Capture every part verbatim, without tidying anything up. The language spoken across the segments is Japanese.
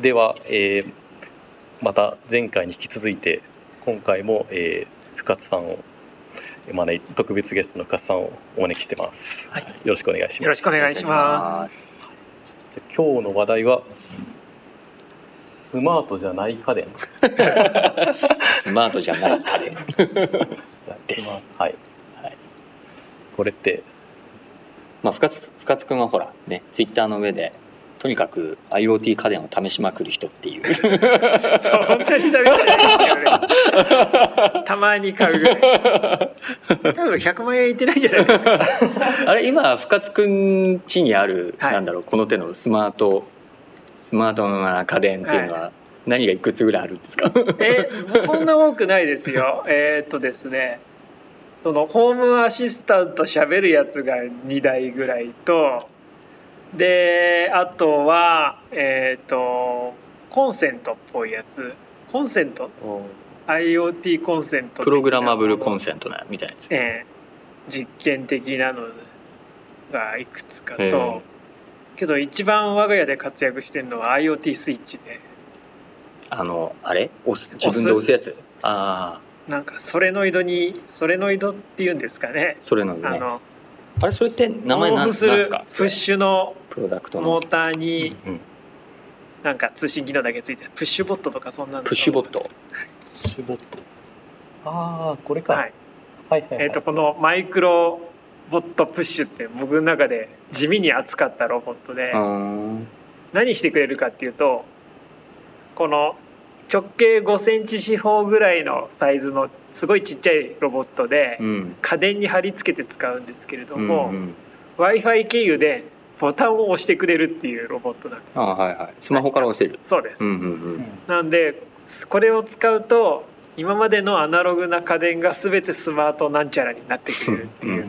では、えー、また前回に引き続いて今回も、えー、深津さんを招い特別ゲストの深津さんをお招きしてます、はい、よろしくお願いします。よろしくお願いします。じゃあ今日の話題はスマートじゃない家電スマートじゃない家電じゃです。はい、はい、これって、まあ、深津、深津くんはほらねツイッターの上でとにかく IoT 家電を試しまくる人っていうそんなにダメだねたまに買うぐらい多分ひゃくまんえんいってないんじゃないですかあれ今深津くん家にある、はい、なんだろうこの手のスマートスマートな家電っていうのは何がいくつぐらいあるんですかえそんな多くないですよ。えー、っとですねそのホームアシスタント喋るやつがにだいぐらいとであとは、えー、とコンセントっぽいやつコンセント IoT コンセントプログラマブルコンセントなみたいな、えー、実験的なのがいくつかとけど一番我が家で活躍してるのは IoT スイッチで、ね、あのあれ押す自分で押すやつあなんかソレノイドにソレノイドっていうんですかねソレノイドねあのあれそれって名前なんですかプッシュのプロダクトのモーターになんか通信機能だけついてプッシュボットとかそんなのプッシュボットプッシュボットああこれかはいはいはい、はい、えっ、ー、とこのマイクロボットプッシュって僕の中で地味に熱かったロボットで何してくれるかっていうとこの直径ごセンチ四方ぐらいのサイズのすごいちっちゃいロボットで家電に貼り付けて使うんですけれども、うんうん、Wi-Fi 経由でボタンを押してくれるっていうロボットなんです。あ、はいはい、スマホから押せる。そうです、うんうんうん、なんでこれを使うと今までのアナログな家電が全てスマートなんちゃらになってくれるっていう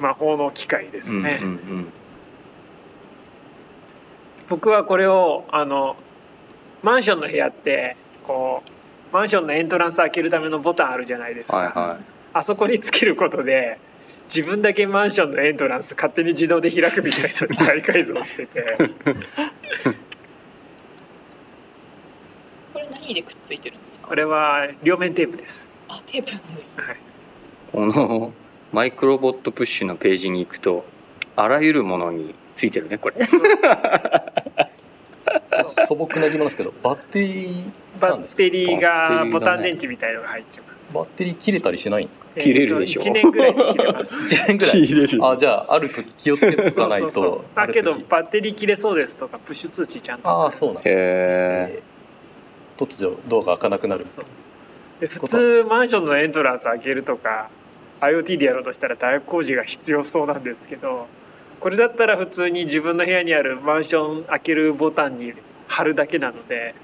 魔法の機械ですね、うんうんうん、僕はこれをあのマンションの部屋ってこうマンションのエントランス開けるためのボタンあるじゃないですか、はいはい、あそこにつけることで自分だけマンションのエントランス勝手に自動で開くみたいな大改造をしててこれ何でくっついてるんですか。これは両面テープです。あ、テープなんです、はい、このマイクロボットプッシュのページに行くとあらゆるものについてるねこれ素朴な疑問ですけどバッテリーなんですか。バッテリーがボタン電池みたいのが入ってます。バッテリー切れたりしないんですか。切れるでしょ。いちねんぐらい切れます。いちねんぐらい切れる。あ、じゃあある時気をつけて使わないと。そうそうそうだけどバッテリー切れそうですとかプッシュ通知ちゃんと。ああ、そうなんです、ね。へえ。突如ドアが開かなくなる。そうそうそうで普通マンションのエントランス開けるとか IoT でやろうとしたら大工事が必要そうなんですけど。これだったら普通に自分の部屋にあるマンション開けるボタンに貼るだけなので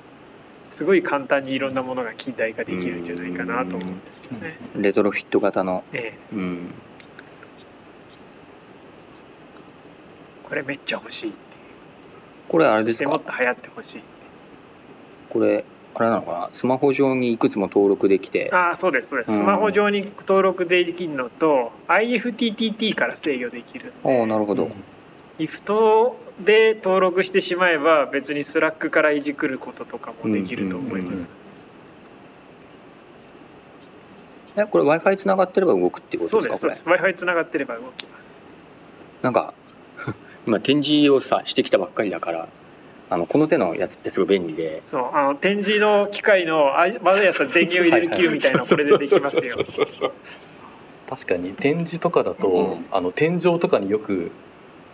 すごい簡単にいろんなものが近代化できるんじゃないかなと思うんですよね。レトロフィット型の、ええ、うん、これめっちゃ欲しいっていう。これあれですか。もっと流行ってほしいって。これあれなのかな。スマホ上にいくつも登録できて。ああ、そうですそうです、うん、スマホ上に登録できるのと アイエフティーティーティー から制御できる。ああ、なるほど、うん、アイエフティー で登録してしまえば別にスラックからいじくることとかもできると思います、うんうんうんうん、これ Wi-Fi つながってれば動くっていうことですか。そうですそうです。 Wi-Fi つながってれば動きます。なんか今展示をさしてきたばっかりだからあのこの手のやつってすごい便利で。そう、あの展示の機械のまだやったら電源を入れる器具みたいなのこれでできますよ。確かに展示とかだと、うん、あの天井とかによく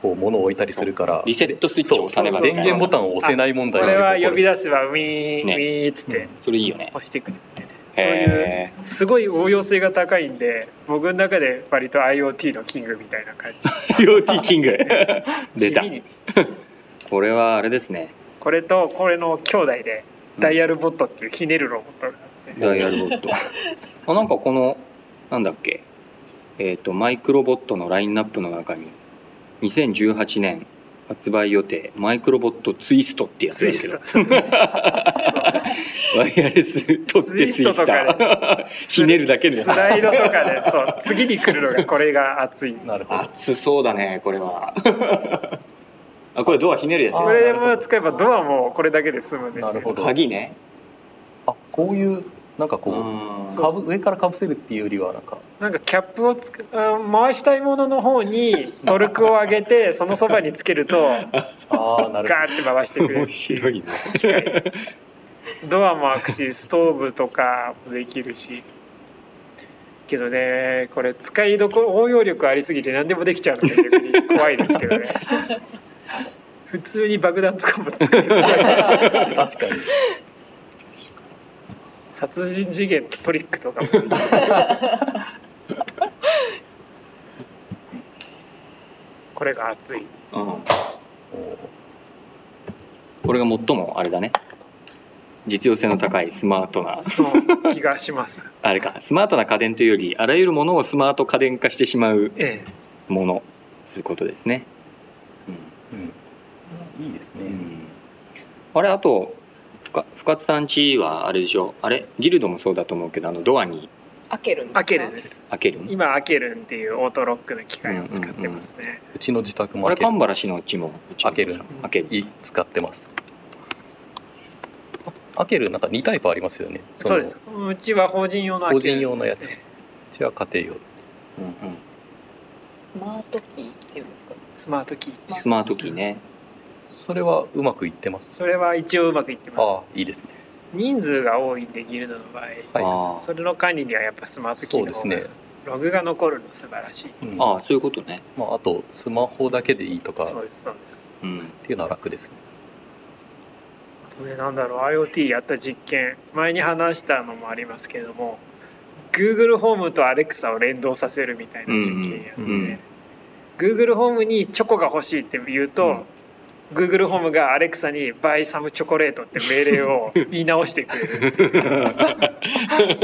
こう物を置いたりするからリセットスイッチを押さねば電源ボタンを押せない問題が。これは呼び出せばウィーンウィーンつって、ね、それいいよね。押してくれて、ね、そういうすごい応用性が高いんで僕の中で割と IoT のキングみたいな感じIoT キング出たこれはあれですね。これとこれの兄弟でダイヤルボットっていうひねるロボットがあって、うん、ダイヤルボットあ、なんかこのなんだっけ、えーとマイクロボットのラインナップの中ににせんじゅうはちねん発売予定マイクロボットツイストってやつですけどワイヤレス取ってツイスターひねるだけでスライドとかでそう次に来るのがこれが熱い。なるほど、熱そうだねこれはあ、これドアひねるやつです。これも使えばドアもこれだけで済むんです。なるほど。鍵ね。あ、こういうなんかこうかぶ上からかぶせるっていうよりはなんかなんかキャップをつく回したいものの方にトルクを上げてそのそばにつけるとあ、なるガーって回してくれる。面白いね。ドアも開くしストーブとかもできるし。けどね、これ使いどころ応用力ありすぎて何でもできちゃうので逆に怖いですけどね。普通に爆弾とかも使える。確かに。殺人事件トリックとかも。これが熱い。うん。これが最もあれだね。実用性の高いスマートなそう気がします。あれか、スマートな家電というよりあらゆるものをスマート家電化してしまうもの、ええ、ということですね、うんうん、いいですね、うん、あれあと深津さん家はあれでしょ、あれギルドもそうだと思うけどあのドアに開けるんですか？開けるんです。開ける今開けるんっていうオートロックの機械を使ってますね、うんうんうん、うちの自宅も開ける。あれ神原氏のうちも開ける開ける使ってます。アケルなんかにタイプありますよね。 そ, そうです。うちは法人用のアケル、ね、法人用のやつ。うちは家庭用、うんうん。スマートキーっていうんですか。スマートキー。スマートキーね。それはうまくいってます。それは一応うまくいってます。ああ、いいですね。人数が多いんでギルドの場合、はい、それの管理にはやっぱスマートキーの方がログが残るの素晴らしい。そうですね。うん、ああ、そういうことね。まああとスマホだけでいいとか。そうですそうです。うん、っていうのは楽ですね。なんだろう IoT やった実験前に話したのもありますけれども Google Home と Alexa を連動させるみたいな実験やって、うんうん、Google Home にチョコが欲しいって言うと、うん、Google Home が Alexa に Buy some chocolate って命令を言い直してくれる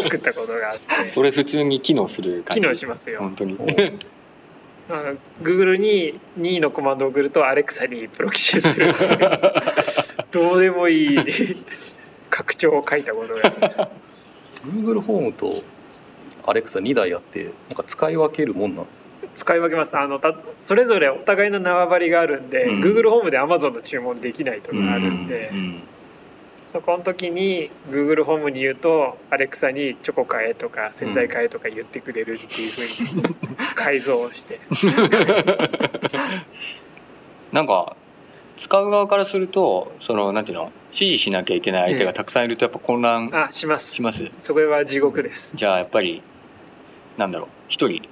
作ったことがあってそれ普通に機能する感じ。機能しますよ本当にGoogle に任意のコマンドを送ると Alexa にプロキシするどうでもいい拡張を書いたことがあるGoogle ホームと Alexa にだいあってなんか使い分けるもんなんですか？使い分けます。あのたそれぞれお互いの縄張りがあるんで、うん、Google ホームで Amazon の注文できないとかあるんで、うんうんうん、そこの時に Google ホームに言うと Alexa にチョコ買えとか洗剤買えとか言ってくれるっていうふうに改造をしてなんか使う側からするとそのなんていうの指示しなきゃいけない相手がたくさんいるとやっぱ混乱、ええ、あしますします。それは地獄です。じゃあやっぱりなんだろう一人一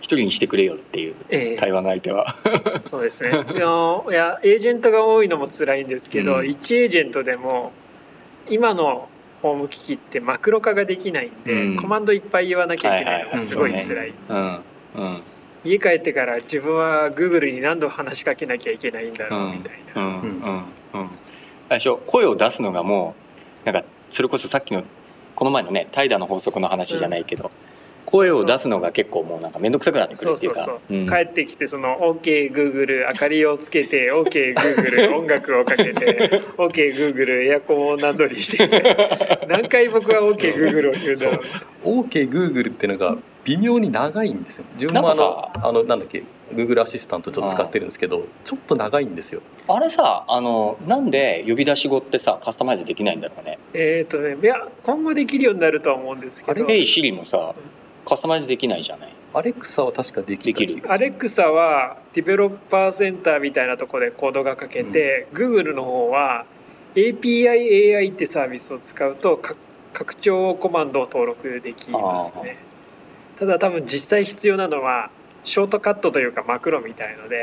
人にしてくれよっていう、ええ、対話の相手はそうですねいやエージェントが多いのも辛いんですけど、うん、いちエージェントでも今のホーム機器ってマクロ化ができないんで、うん、コマンドいっぱい言わなきゃいけないのがすごい辛い。家帰ってから自分は Google に何度話しかけなきゃいけないんだろうみたいな、うんうんうんうん、最初声を出すのがもうなんかそれこそさっきのこの前のね怠惰の法則の話じゃないけど、うん、声を出すのが結構もうなんか面倒くさくなってくるっていうか、そうそうそう、うん、帰ってきてその OK Google 明かりをつけて OK Google 音楽をかけてOK Google エアコンを何度にして何回僕は OK Google を言うんだろう。 OK Google ってのが微妙に長いんですよ。自分もあの、あのなんだっけ Google アシスタントちょっと使ってるんですけど、うん、ちょっと長いんですよ。あれさあのなんで呼び出し語ってさカスタマイズできないんだろうね。えーとねいや今後できるようになるとは思うんですけど。あれ Siri もさカスタマイズできないじゃない。アレクサは確かできた気がする。アレクサはディベロッパーセンターみたいなところでコードが書けて、うん、Google の方は エーピーアイ エーアイ ってサービスを使うと拡張コマンドを登録できますね。ただ多分実際必要なのはショートカットというかマクロみたいので、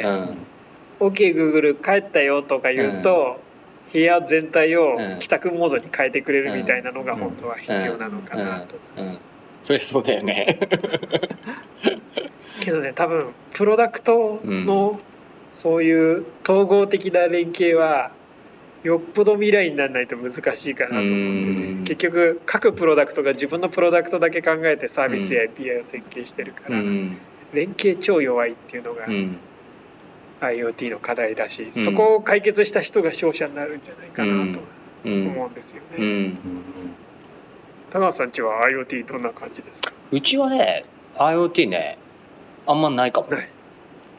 うん、OK Google 帰ったよとか言うと、うん、部屋全体を帰宅モードに変えてくれるみたいなのが本当は必要なのかなと、うんうんうん、それそうだよねけどね多分プロダクトのそういう統合的な連携はよっぽど未来にならないと難しいかなと思ってて、結局各プロダクトが自分のプロダクトだけ考えてサービスや エーピーアイ を設計してるから、うん、連携超弱いっていうのが IoT の課題だし、うん、そこを解決した人が勝者になるんじゃないかなと思うんですよね、うんうんうん、高橋さんちは IoT どんな感じですか？うちはね IoT ねあんまないかも、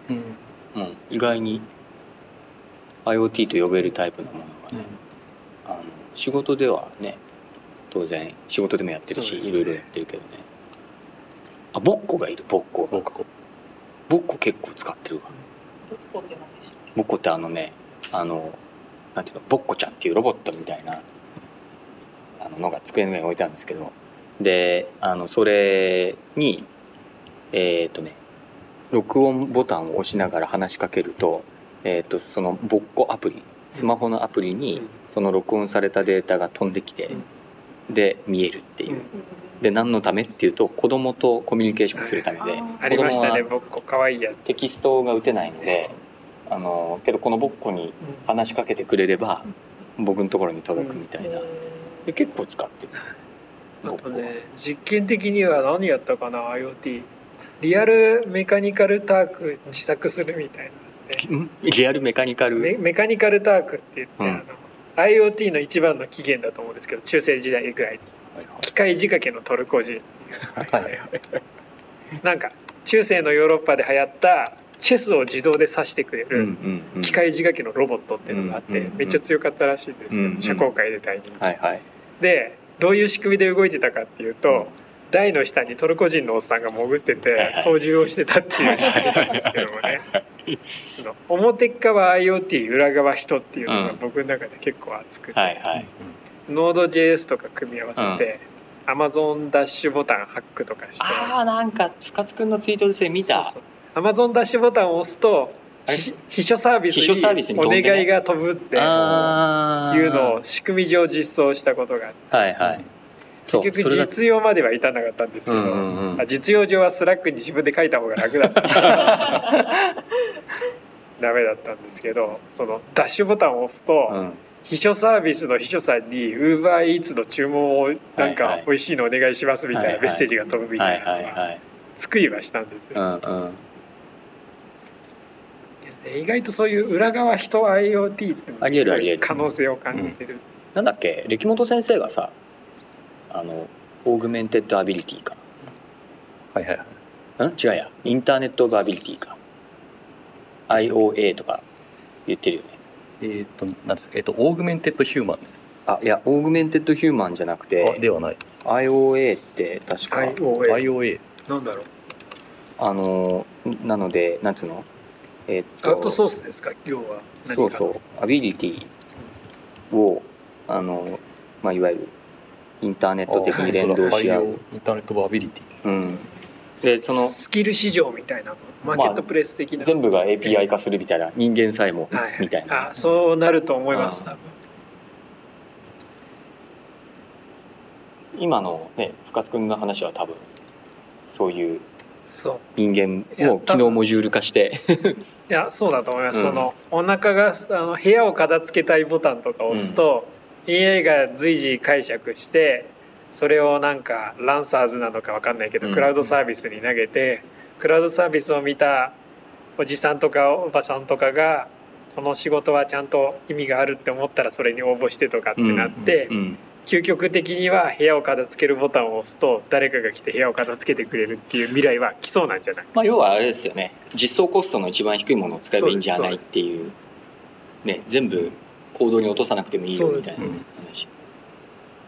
うんうん、意外に IoT と呼べるタイプのものはね、うん、あの仕事ではね、当然仕事でもやってるし、ね、いろいろやってるけどね。あ、ボッコがいる。ボッコボッコボッコ結構使ってるわ。ボッコって何でしたっけ？ボッコってあのね、あのなんていうの、ボッコちゃんっていうロボットみたいなあののが机の上に置いてあるんですけど、であのそれにえー、っとね録音ボタンを押しながら話しかけると、えー、っとそのボッコアプリ、スマホのアプリにその録音されたデータが飛んできて、うん、で見えるっていう。うん、で何のためっていうと、子供とコミュニケーションするためで、ありましたね、ボッコ可愛いやつ。テキストが打てないので、あのけどこのボッコに話しかけてくれれば、うん、僕のところに届くみたいな。で結構使ってる。あとね、実験的には何やったかな、 IoT。リアルメカニカルターク自作するみたいな、ね。リアルメカニカル。メ、メカニカルタークって言って、うん、あの IoT の一番の起源だと思うんですけど、中世時代ぐらい。機械仕掛けのトルコ人なんか中世のヨーロッパで流行ったチェスを自動で指してくれる機械仕掛けのロボットっていうのがあって、めっちゃ強かったらしいんですよ、うんうん、社交界で大人気、はいはい、でどういう仕組みで動いてたかっていうと、うん、台の下にトルコ人のおっさんが潜ってて操縦をしてたっていう仕組みなんですけどもねその表側 IoT 裏側人っていうのが僕の中で結構熱くて、うんはいはいノード ジェイエス とか組み合わせて、うん、Amazon ダッシュボタンハックとかして、ああなんか深津くんのツイートでそれ見た。そうそう。Amazon ダッシュボタンを押すと秘書サービスにお願いが飛ぶっていうのを仕組み上実装したことがあって、はいはい、結局実用までは至らなかったんですけど、うんうんうん、実用上はスラックに自分で書いた方が楽だったダメだったんですけど、そのダッシュボタンを押すと、うん秘書サービスの秘書さんに Uber Eats の注文をなんか美味しいのお願いしますみたいなメッセージが飛ぶみたいなのが作りはしたんですよ、うんうん、意外とそういう裏側人 IoT って可能性を感じてる、うん、なんだっけ歴元先生がさあのオーグメンテッドアビリティか、はいはいはい、違うやインターネットオブアビリティか アイオーエー とか言ってるよね。えーとなんですえーとオーグメンテッドヒューマンです。あいやオーグメンテッドヒューマンじゃなくて、あではない アイオーエー って確か アイオーエー なんだろう、あのなのでなんつうのえっとアウトソースですか今日は何か、そうそうアビリティをあのまあいわゆるインターネット的に連動し合う、インターネットバービリティです、ね。うんでそのスキル市場みたいなマーケットプレイス的な、まあ、全部が エーピーアイ 化するみたいな、人間さえもみたいな、はい、あそうなると思います多分。今のね深津君の話は多分そういう人間を機能モジュール化していやそうだと思います、うん、そのお腹があの部屋を片付けたいボタンとか押すと、うん、エーアイ が随時解釈してそれをなんかランサーズなのか分かんないけどクラウドサービスに投げて、クラウドサービスを見たおじさんとかおばさんとかがこの仕事はちゃんと意味があるって思ったらそれに応募してとかってなって、究極的には部屋を片付けるボタンを押すと誰かが来て部屋を片付けてくれるっていう未来は来そうなんじゃない、まあ、要はあれですよね、実装コストの一番低いものを使えばいいんじゃないっていう、ね、全部行動に落とさなくてもいいよみたいな話。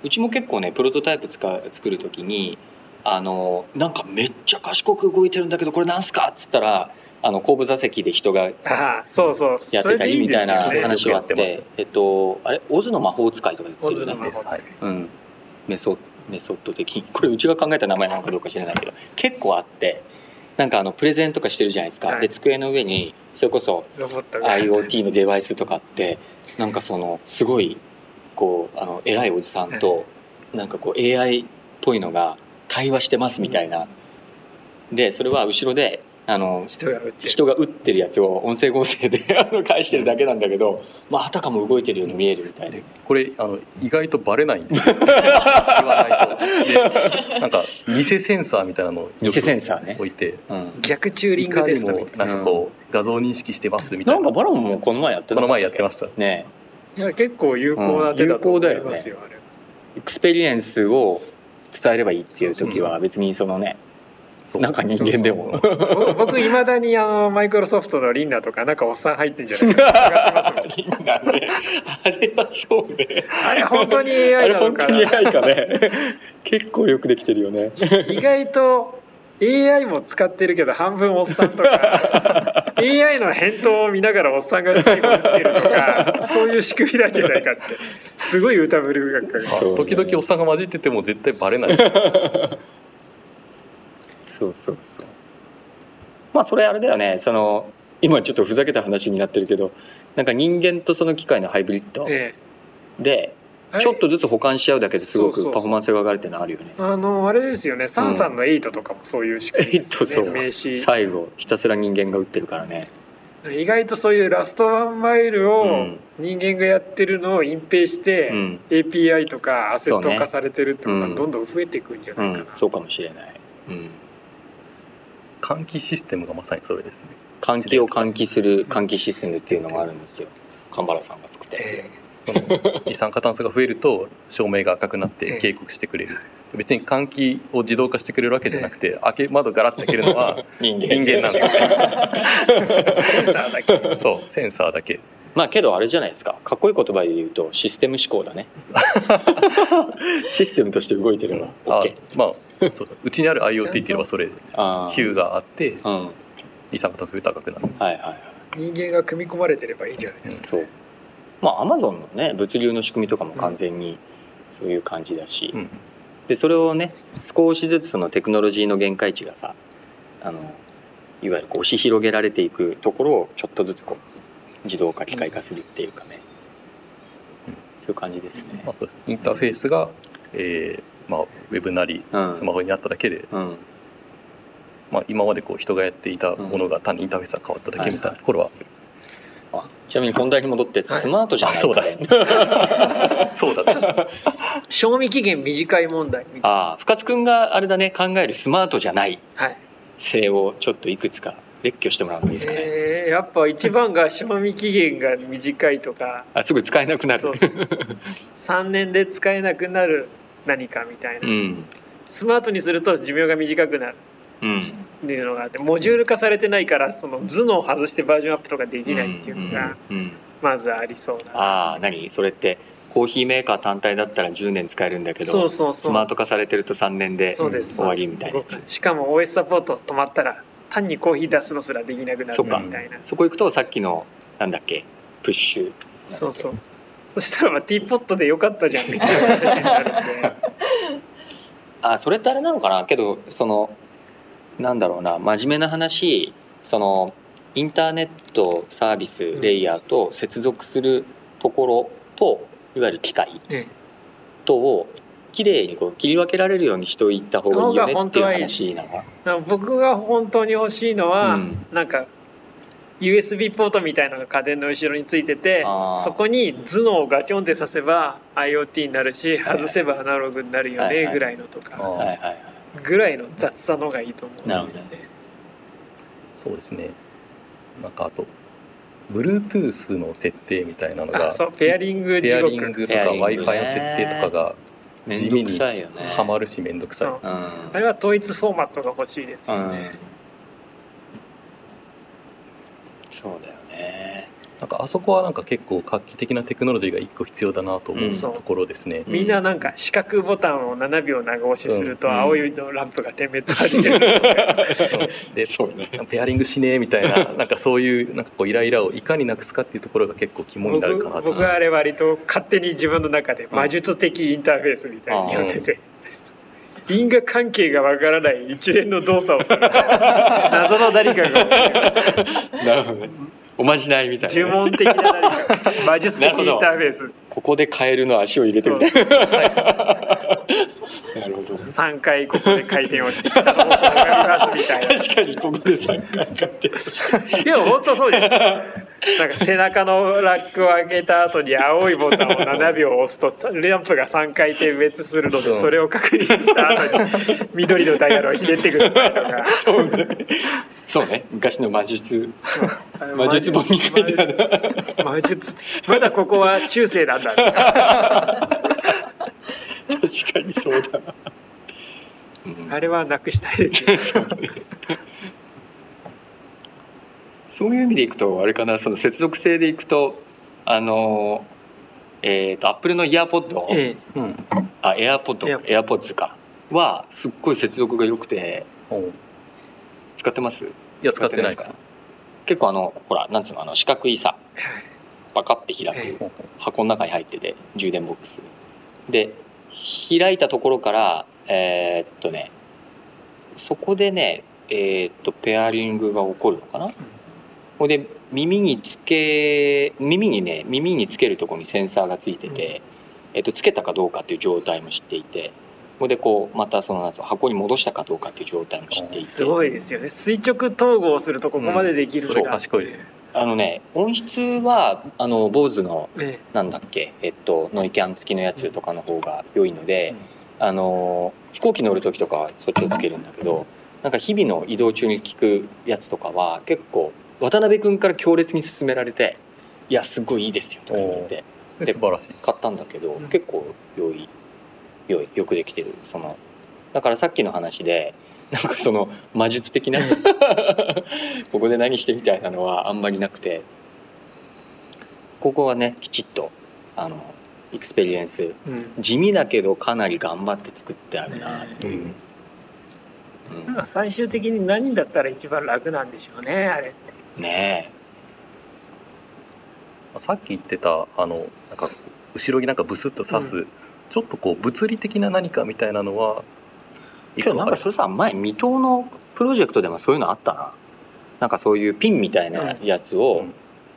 うちも結構ねプロトタイプ使う作るときにあのなんかめっちゃ賢く動いてるんだけどこれなんすかっつったらあの後部座席で人がやってたりみたいな話があって、えっとあれオズの魔法使いとか言ってるんです、はいうん、メソメソッド的にこれうちが考えた名前なのかどうか知らないけど結構あって、なんかあのプレゼンとかしてるじゃないですか、はい、で机の上にそれこそ IoT のデバイスとかってなんかそのすごいこうあの偉いおじさんとなんかこう エーアイ っぽいのが対話してますみたいな、でそれは後ろであの人が打ってるやつを音声合成で返してるだけなんだけど、まああたかも動いてるように見えるみたいな。これあの意外とバレないんですよ言わないと。でなんか偽センサーみたいなのをよく置いて、逆チューリングテストみたいな、なんかこう画像認識してますみたいな。なんかバランもこの前やってた。この前やってましたね。いや結構有効な手だと思いますよ、うん、有効だよね。エクスペリエンスを伝えればいいっていう時は別にそのね中人間でもそうそうそう僕いまだにあのマイクロソフトのリンナとかなんかおっさん入ってんじゃないかなってリンナねあれはそうねあれ本当に エーアイ なのかなあれ本当に エーアイ かね結構よくできてるよね意外と エーアイ も使ってるけど半分おっさんとかエーアイ の返答を見ながらおっさんが最後打ってるとかそういう仕組みなんじゃないかってすごい疑り深くかかる時々おっさんが混じってても絶対バレないそうそうそうまあそれあれだよねその今ちょっとふざけた話になってるけどなんか人間とその機械のハイブリッドでちょっとずつ補完し合うだけですごくパフォーマンスが上がるっていうのはあるよねそうそうそうあのあれですよねサンさんのエイトとかもそういう仕組みですね、うん、名詞最後ひたすら人間が打ってるからね意外とそういうラストワンマイルを人間がやってるのを隠蔽して、うん、エーピーアイ とかアセット化されてるってことがどんどん増えていくんじゃないかな、うんうん、そうかもしれない、うん換気システムがまさにそれですね換気を換気する換気システムっていうのがあるんですよ神原さんが作ったやつで、えー、その二酸化炭素が増えると照明が赤くなって警告してくれる、えー、別に換気を自動化してくれるわけじゃなくて、えー、開け窓ガラッと開けるのは人間なんですよセンサーだけそうセンサーだけまあけどあれじゃないですかかっこいい言葉で言うとシステム思考だねシステムとして動いてれば OK、うん、まあそうだうちにある IoT って言えばそれですヒューがあって二酸化炭素が高くなる、はいはいはい、人間が組み込まれてればいいじゃないですか、そうまあ Amazon のね物流の仕組みとかも完全にそういう感じだし、うん、でそれをね少しずつそのテクノロジーの限界値がさあのいわゆるこう押し広げられていくところをちょっとずつこう自動化機械化するっていうかね、うん、そういう感じですね。まあ、そうです。インターフェースが、うんえーまあ、ウェブなりスマホになっただけで、うんまあ、今までこう人がやっていたものが単にインターフェースが変わっただけみたいなところはあります、うんはいはい、あちなみに本題に戻ってスマートじゃないか、ねはい、そうだそうだ賞味期限短い問題みたいなあ深津くんがあれだね考えるスマートじゃない性をちょっといくつか列挙してもらうといいですかね、えー、やっぱ一番が賞味期限が短いとかあすぐ使えなくなるそうそうさんねんで使えなくなる何かみたいな、うん、スマートにすると寿命が短くなるっていうのがあって、うん、モジュール化されてないからその頭脳を外してバージョンアップとかできないっていうのがまずありそうだ、うんうんうん、ああ何それってコーヒーメーカー単体だったらじゅうねん使えるんだけどそうそうそうスマート化されてるとさんねんで終わりみたいなしかも オーエス サポート止まったら単にコーヒー出すのすらできなくなるみたいな そ, そこ行くとさっきのなんだっけプッシュそうそうそしたらまあティーポットでよかったじゃんみたいな話になるんであそれってあれなのかなけどそのなんだろうな真面目な話そのインターネットサービスレイヤーと接続するところと、うん、いわゆる機械とをきれいにこう切り分けられるようにしておいた方がいいよねっていう話なの。僕が本当に欲しいのは、うん、なんか ユーエスビー ポートみたいなのが家電の後ろについててそこに頭脳をガチョンでさせば IoT になるし外せばアナログになるよねぐらいのとか、はいはいはい、ぐらいの雑さの方がいいと思うんですよね。そうですね。なんかあとBluetooth の設定みたいなのがそうペアリング地獄ペアリングとか Wi-Fi の設定とかが地味にはまるしめんどくさい、ね、あれは統一フォーマットが欲しいですよね、うん、そうだよね。なんかあそこはなんか結構画期的なテクノロジーがいっこ必要だなと思うところですね、うん、みんななんか四角ボタンをななびょう長押しすると青いのランプが点滅始めるでそう、ね、ペアリングしねえみたいななんかそういうなんかこうイライラをいかになくすかっていうところが結構肝になるかなと思います。 僕, 僕はあれ割と勝手に自分の中で魔術的インターフェースみたいに呼んでて因果関係がわからない一連の動作をする謎の誰かがなるほどねおまじないみたいな、ね、呪文的な魔術的インターフェースここでカエルの足を入れてみたいな、はい、なるほどさんかいここで回転をしてきたのを分かりますみたいな確かにここでさんかい回転をしていや本当そうですなんか背中のラックを上げた後に青いボタンをななびょう押すとランプがさんかい転滅するのでそれを確認した後に緑のダイヤルをひねってくださいとかそうねそうね昔の魔術魔術本に書いてある魔術まだここは中世なんだ確かにそうだあれはなくしたいですね。そういう意味でいくとあれかな、その接続性でいくとあのえっと Apple のイヤーポッド、えーうん、あエアポッドエアポッズかはすっごい接続が良くて、使ってます？いや使ってないです。結構あのほらなんつうのあの四角いさパカって開く箱の中に入ってて充電ボックスで開いたところからえー、っとねそこでねえー、っとペアリングが起こるのかな。これで耳につけ耳にね耳につけるところにセンサーがついてて、うん、えっとつけたかどうかっていう状態も知っていて、ここでこうまたその箱に戻したかどうかっていう状態も知っていて、すごいですよね。垂直統合するとここまでできるのが、うん、賢いですね。あのね音質はあのBoseのなんだっけ、えっとノイキャン付きのやつとかの方が良いので、うん、あの飛行機乗る時とかはそっちをつけるんだけど、なんか日々の移動中に聞くやつとかは結構渡辺君から強烈に勧められて、いやすごいいいですよとか言って、で素晴らしい買ったんだけど、うん、結構良い良いよくできてる。そのだからさっきの話でなんかその魔術的なここで何してみたいなのはあんまりなくて、ここはねきちっとあのエクスペリエンス、うん、地味だけどかなり頑張って作ってあるなという、うんうん、なんか最終的に何だったら一番楽なんでしょうねあれね。えさっき言ってたあのなんか後ろになんかブスッと刺す、うん、ちょっとこう物理的な何かみたいなのは、けどなんかそれさ前未踏のプロジェクトでもそういうのあったな。なんかそういうピンみたいなやつを、うん、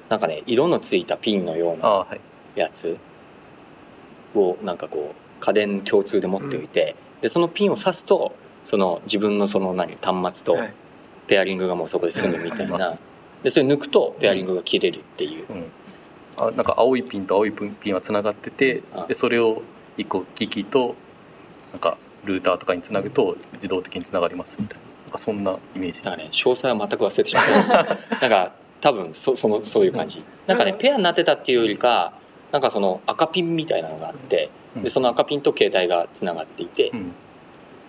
なんかね色のついたピンのようなやつをなんかこう家電共通で持っておいて、うん、でそのピンを刺すとその自分のその何端末とペアリングがもうそこで済むみたいな、はい、でそれ抜くとペアリングが切れるっていう、うんうん、あなんか青いピンと青いピンはつながってて、でそれをいっこ機器となんかルーターとかにつなぐと自動的につながりますみたい な, なんかそんなイメージだね。詳細は全く忘れてしまったなんか多分 そ, そ, のそういう感じ、うん、なんかねペアになってたっていうよりかなんかその赤ピンみたいなのがあって、うん、でその赤ピンと携帯がつながっていて、うん、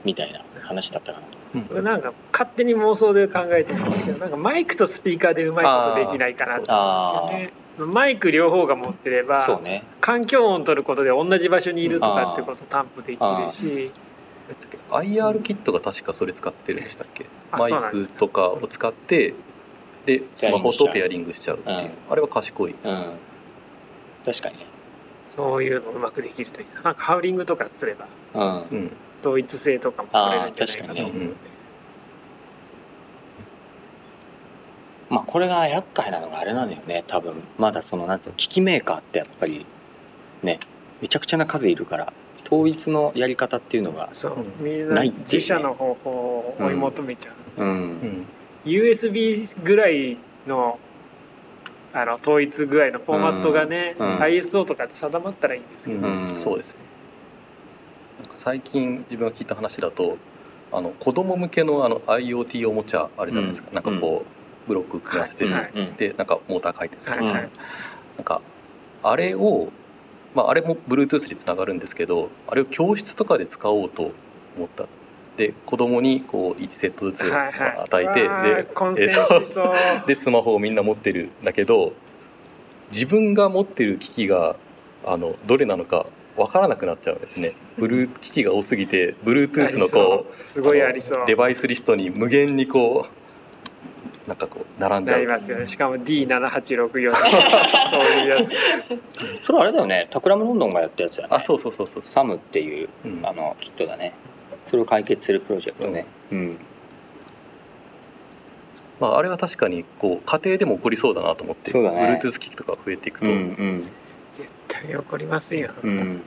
みたいな話だったかなと、うん、なんか勝手に妄想で考えてるんですけど、なんかマイクとスピーカーでうまいことできないかなと思うんですよね。マイク両方が持ってれば、そうね、環境音を取ることで同じ場所にいるとかってことを担保できるし、アイアール キットが確かそれ使ってるんでしたっけ、うん、マイクとかを使ってでスマホとペアリングしちゃうっていう、うん、あれは賢いです、うん、確かにねそういうのをうまくできるという、なんかハウリングとかすれば、うん、同一性とかも取れるんじゃないかなと思うので、ねうん、まあこれが厄介なのがあれなんだよね、多分まだそのなんつうの機器メーカーってやっぱりねめちゃくちゃな数いるから統一のやり方っていうのがないっていう、ね、そう自社の方法を追い求めちゃう、うんうん、ユーエスビー ぐらい の, あの統一ぐらいのフォーマットがね、うん、アイエスオー とかって定まったらいいんですけど、うんうん、そうですね。なんか最近自分が聞いた話だとあの子供向け の, あの IoT おもちゃあるじゃないですか、うん、なんかこうブロック組み合わせて、はい、でなんかモーター回転するみたいな、はい、なんかあれをまあ、あれも Bluetooth につながるんですけど、あれを教室とかで使おうと思った。で子供にこういちセットずつ与えて、はいはい、で混戦しそうでスマホをみんな持ってるんだけど、自分が持ってる機器があのどれなのか分からなくなっちゃうんですね。ブルー機器が多すぎて Bluetooth のこうすごいありそうデバイスリストに無限にこうなんかこう並んじゃうなりますよね。しかも ディーななはちろくよん そういうやつそれあれだよね、タクラムロンドンがやったやつだね。あそうそうそうそう、サムっていう、うん、あのキットだね。それを解決するプロジェクトね、うんうんまあ、あれは確かにこう家庭でも起こりそうだなと思って。そうだね Bluetooth 機器とか増えていくと、うんうん、絶対起こりますよ、うん、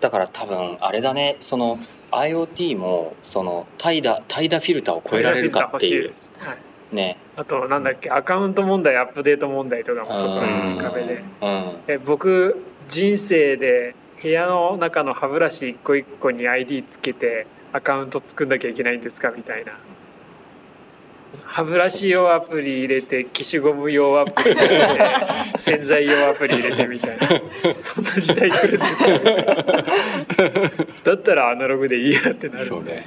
だから多分あれだね、そのIoT もその怠惰怠惰フィルターを超えられるかっていう、はいね、あとなんだっけアカウント問題アップデート問題とかもそこの壁で、うん、え僕人生で部屋の中の歯ブラシ一個一個に アイディー つけてアカウント作んなきゃいけないんですかみたいな歯ブラシ用アプリ入れて、消しゴム用アプリ入れて、洗剤用アプリ入れてみたいな、そんな時代来るんですよね。だったらアナログでいいやってなるんで、ね、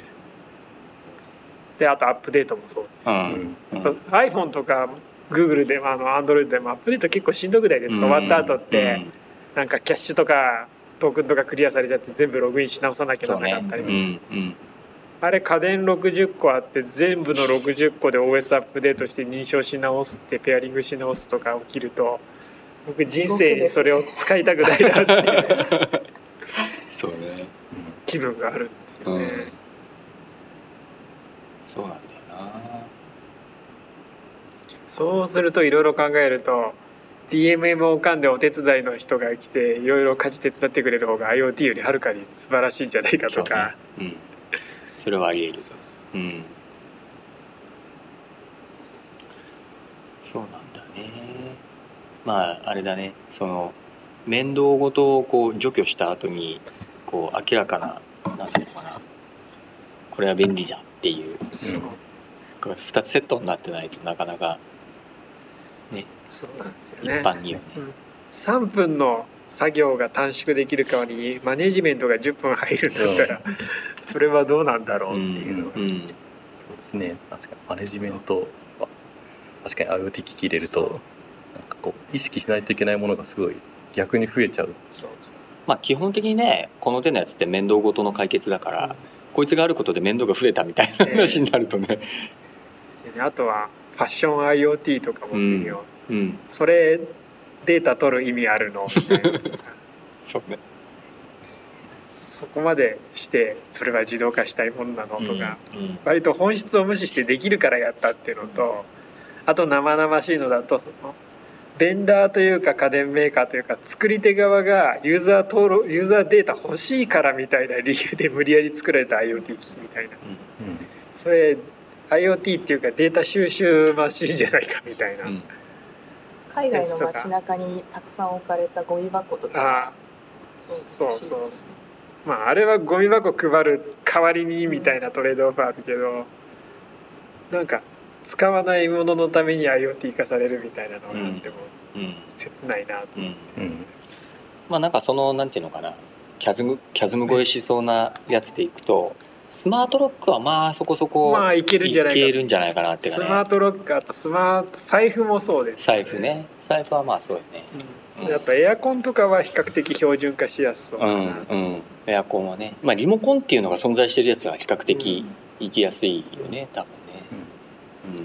であとアップデートもそう、うんうん、あと iPhone とか Google でもあの Android でもアップデート結構しんどくないですか、うん、終わった後って、うん、なんかキャッシュとかトークンとかクリアされちゃって全部ログインし直さなきゃならなかったりとか、ね、うんうん、あれ家電ろくじゅっこあって全部のろくじゅっこで オーエス アップデートして認証し直すってペアリングし直すとか起きると、僕人生にそれを使いたくないなっていうそうね、気分があるんですよね、うん、そうなんだよな。そうするといろいろ考えるとディーエムエム を噛んでお手伝いの人が来ていろいろ家事手伝ってくれる方が IoT よりはるかに素晴らしいんじゃないかとか、そうね、うん、それはあり得る。そうそう、うん、そうなんだね。まああれだね、その面倒ごとをこう除去した後にこう明らかな、なんていうのかな、これは便利じゃんっていう、そう、うん、これふたつセットになってないとなかなかね、そうなんですよね、一般にはね、うん、さんぷんの作業が短縮できる代わりにマネジメントがじゅっぷん入るんだったら、そ, それはどうなんだろうっていうのが、うんうん、そうですね、確かにマネジメントは確かに IoT 機器入れるとなんかこう意識しないといけないものがすごい逆に増えちゃう。そうそう、まあ、基本的にね、この手のやつって面倒ごとの解決だから、うん、こいつがあることで面倒が増えたみたいな話になるとね、えー、ですよね。あとはファッション IoT とかも見るよ、うんうん、それデータ取る意味あるのみたいなそうね、そこまでしてそれは自動化したいものなのとか、うんうん、割と本質を無視してできるからやったっていうのと、あと生々しいのだと、そのベンダーというか家電メーカーというか作り手側がユーザー登録、ユーザーデータ欲しいからみたいな理由で無理やり作られた IoT 機器みたいな、うんうん、それ IoT っていうかデータ収集マシンじゃないかみたいな、うん、海外の街中にたくさん置かれたゴミ箱とか、あ、そうそうそう、まああれはゴミ箱配る代わりにみたいなトレードオフあるけど、うん、なんか使わないもののために IoT 化されるみたいなのがあっても切ないなと思って、うんうんうん、まあなんかそのなんていうのかな、キャズムキャズム越えしそうなやつでいくと、スマートロックはまあそこそこ、まあ、いけるんじゃないかなっていうかね。スマートロック、あとスマート財布もそうです、ね、財布ね、財布はまあそうですね、うんうん、あとエアコンとかは比較的標準化しやすそうかな、うんうん、エアコンはね、まあ、リモコンっていうのが存在してるやつは比較的行きやすいよね、うん、多分ね、うんうん、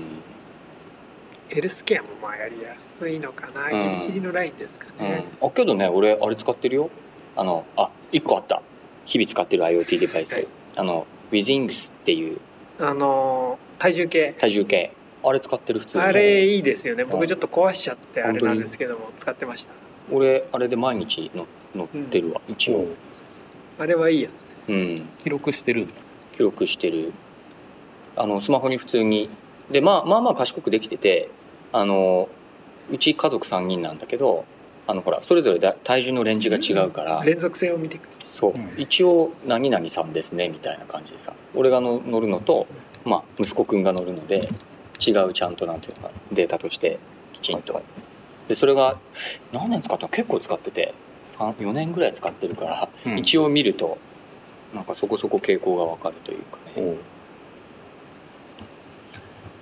エルスケアもまあやりやすいのかな、ギリギリのラインですかね、うんうん、あけどね、俺あれ使ってるよ、あの、あ、いっこあった、日々使ってる IoT デバイス、はい、あのウィズイングスっていうあの体重計体重計あれ使ってる、普通にあれいいですよね、僕ちょっと壊しちゃってあれなんですけども使ってました。俺あれで毎日の乗ってるわ、うん、一応あれはいいやつです、うん、記録してるんですか。記録してる、あのスマホに普通にで、まあ、まあまあ賢くできてて、あのうち家族さんにんなんだけど、あのほらそれぞれ体重のレンジが違うから、うん、連続性を見てくる、そう、うん、一応何々さんですねみたいな感じでさ、俺がの乗るのと、まあ、息子くんが乗るので違う、ちゃんとなんていうかデータとしてきちんと、でそれが何年使ったの、結構使っててさん、よねんぐらい使ってるから、うん、一応見るとなんかそこそこ傾向が分かるというかね、うん、い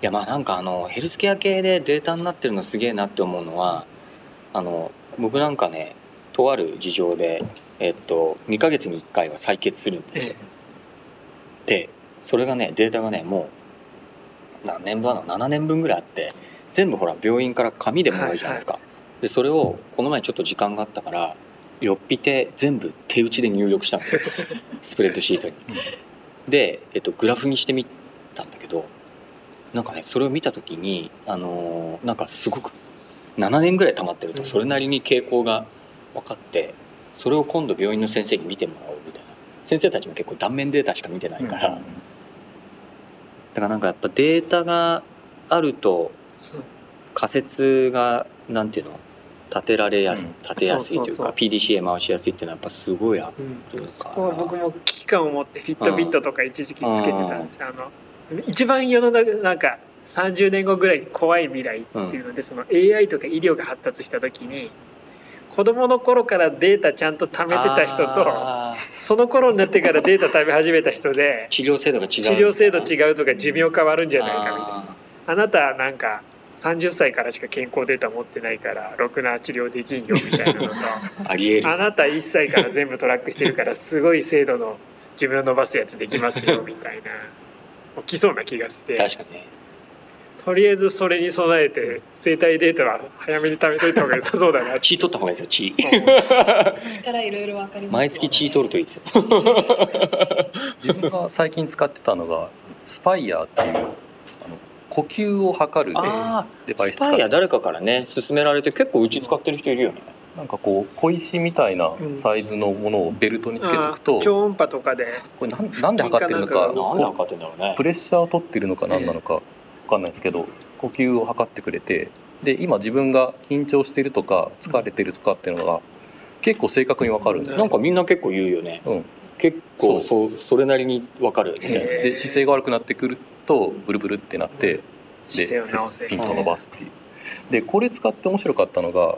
やまあなんかあのヘルスケア系でデータになってるのすげえなって思うのは、あの僕なんかね、とある事情で、えっと、にかげつにいっかいは採血するんですよ。でそれがね、データがね、もう何年分のななねんぶんぐらいあって、全部ほら病院から紙でもらうじゃないですか、はいはい、でそれをこの前ちょっと時間があったからよっぴて全部手打ちで入力したんですよスプレッドシートにで、えっと、グラフにしてみたんだけど、なんかねそれを見た時に、あのー、なんかすごくななねんぐらい溜まってるとそれなりに傾向が分かって、それを今度病院の先生に見てもらおうみたいな、先生たちも結構断面データしか見てないから、うんうんうん、だからなんかやっぱデータがあると仮説がなんていうの立てられやす、うん、立てやすいというか、そうそうそう ピーディーシーエー 回しやすいっていうのはやっぱすごいあるというか、うん、そこは僕も危機感を持ってフィットビットとか一時期つけてたんです、うん、あの一番世の中なんかさんじゅうねんごぐらい怖い未来っていうので、うん、その エーアイ とか医療が発達した時に子どもの頃からデータちゃんと貯めてた人とその頃になってからデータ貯め始めた人で治療制度が違う治療制度違うとか寿命変わるんじゃないかみたいな。 あ, あなたなんかさんじゅっさいからしか健康データ持ってないからろくな治療できんよみたいなのとありえる。あなたいっさいから全部トラックしてるからすごい精度の寿命伸ばすやつできますよみたいな起きそうな気がして。確かに、ね、とりあえずそれに備えて生体データは早めに貯めといた方が良さそうだな。血取った方がいいですよ。血力いろいろ分かりますよ。毎月血取るといいですよ。自分が最近使ってたのがスパイヤーっていう呼吸を測るデバイス使ってます。スパイヤー誰かからね勧められて結構うち使ってる人いるよね。なんかこう小石みたいなサイズのものをベルトにつけておくと、うん、超音波とかでこれ な, なんで測ってるの か, なんかプレッシャーを取ってるのか何なのか分かんないですけど呼吸を測ってくれて、で今自分が緊張してるとか疲れてるとかっていうのが結構正確に分かるんです。なんかみんな結構言うよね、うん、結構 そ, それなりに分かるみたいな。で姿勢が悪くなってくるとブルブルってなって、うん、でピンと伸ばすっていう、はい、でこれ使って面白かったのが、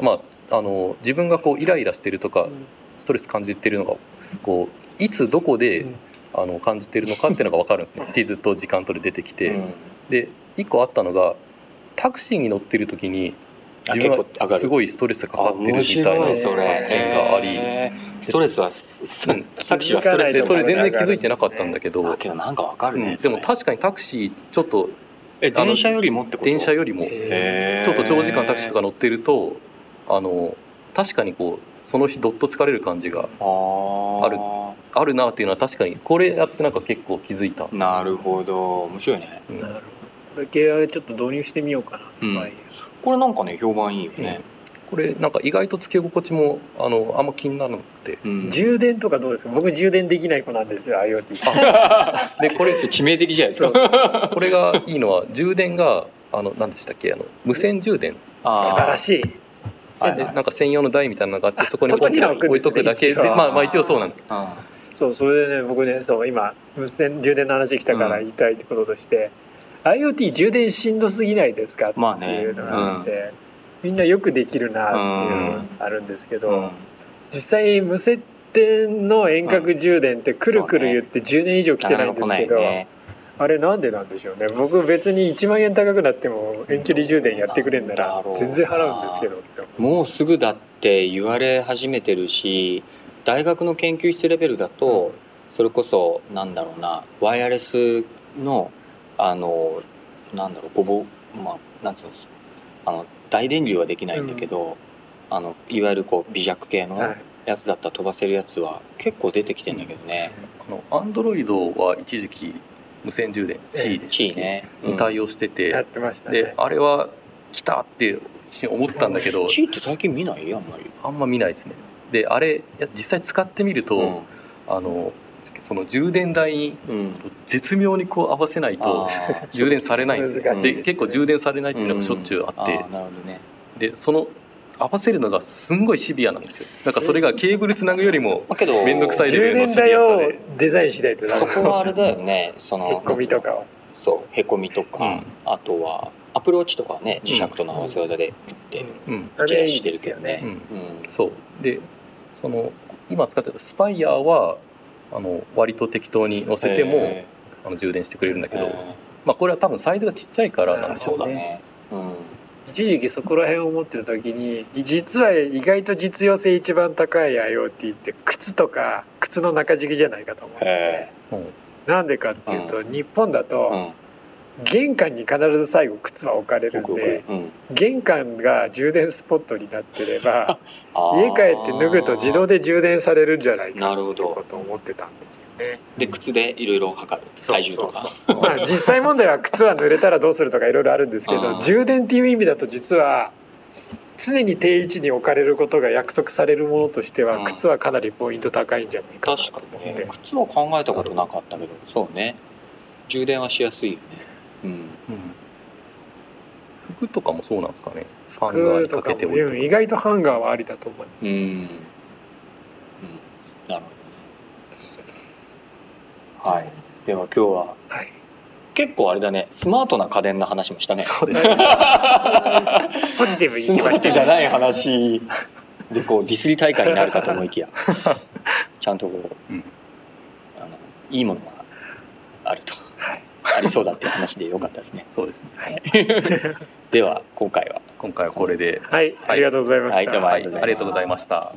まあ、あの自分がこうイライラしてるとかストレス感じてるのがこういつどこで、うん、あの感じてるのかっていうのが分かるんですね。地図と時間とで出てきて、うん、でいっこあったのがタクシーに乗ってる時に自分はすごいストレスがかかってるみたいな点があり、ストレスはタクシーはストレスでそれ全然気づいてなかったんだけど、なんか分かるね。でも確かにタクシーちょっとえ電車よりもってこと電車よりもちょっと長時間タクシーとか乗ってるとあの確かにこうその日どっと疲れる感じがあるあるなっていうのは確かにこれやってなんか結構気づいた。なるほど、面白いね。なるほど、これちょっと導入してみようかな。スパイこれなんかね評判いいよね、うん、これなんか意外とつけ心地も あ, のあんま気にならなくて、うん、充電とかどうですか。僕充電できない子なんですよ IoT でこれ致命的じゃないですか。これがいいのは充電があの何でしたっけあの無線充電。あ素晴らしい。でなんか専用の台みたいなのがあってそこにポンって置いとくだけで、まあ、まあ一応そうなんで、そうそれでね僕ねそう今無線充電の話来たから言いたいってこととして、うんIoT 充電しんどすぎないですかっていうのがあって、まあねうん、みんなよくできるなっていうのがあるんですけど、うん、実際無接点の遠隔充電ってくるくる言ってじゅうねん以上来てないんですけど、うんね、あれなんでなんでしょうね。僕別にいちまんえん高くなっても遠距離充電やってくれんなら全然払うんですけど、もうすぐだって言われ始めてるし、大学の研究室レベルだとそれこそなんだろうなワイヤレスのあのなんだろうごぼまあなんつうんですあの大電流はできないんだけど、うん、あのいわゆるこう微弱系のやつだったら飛ばせるやつは結構出てきてんだけどね。アンドロイドは一時期無線充電 C でしたっけ、ねうん、に対応しててやってました、ね、であれは来たって思ったんだけど C って最近見ないあんまりあんま見ないですね。であれ実際使ってみると、うん、あのその充電台に絶妙にこう合わせないと、うん、充電されないんですね。で結構充電されないっていうのがしょっちゅうあって、うんあなるほどね、でその合わせるのがすんごいシビアなんですよ。だからそれがケーブルつなぐよりも面倒くさいレベルのシビアさでデザインしないとなる。そこはあれだよねそのへこみとかそうへこみとか、うん、あとはアプローチとかね磁石との合わせ技でピッてジェイしてるけどね、うんうんうん、そうでその今使ってたスパイヤーはあの割と適当に乗せてもあの充電してくれるんだけど、まあこれは多分サイズがちっちゃいからなんでしょうかね、うん、一時期そこら辺を持ってた時に実は意外と実用性一番高い IoT って靴とか靴の中敷きじゃないかと思って、うん、なんでかっていうと、うん、日本だと玄関に必ず最後靴は置かれるんで、うん、玄関が充電スポットになってれば家帰って脱ぐと自動で充電されるんじゃないかっていうことを思ってたんですよね。で靴でいろいろ測る体重とかそうそうそう、まあ、実際問題は靴は濡れたらどうするとかいろいろあるんですけど充電っていう意味だと実は常に定位置に置かれることが約束されるものとしては靴はかなりポイント高いんじゃないかなと思って、うん確かにね、靴は考えたことなかったけどそうね充電はしやすいよね。うんうん、服とかもそうなんですかね。ハンガーにかけておいて意外とハンガーはありだと思います、うんうん、なるほど、はい、では今日は結構あれだね、スマートな家電の話もしたね。そうですねポジティブに行きましたね。スマートじゃない話でこうディスり大会になるかと思いきやちゃんとこう、うん、あのいいものがあると、はい、ありそうだっていう話でよかったですね。そうですね、はい、では今回は今回はこれで、はい、はい、ありがとうございました。はい、どうもありがとうございました。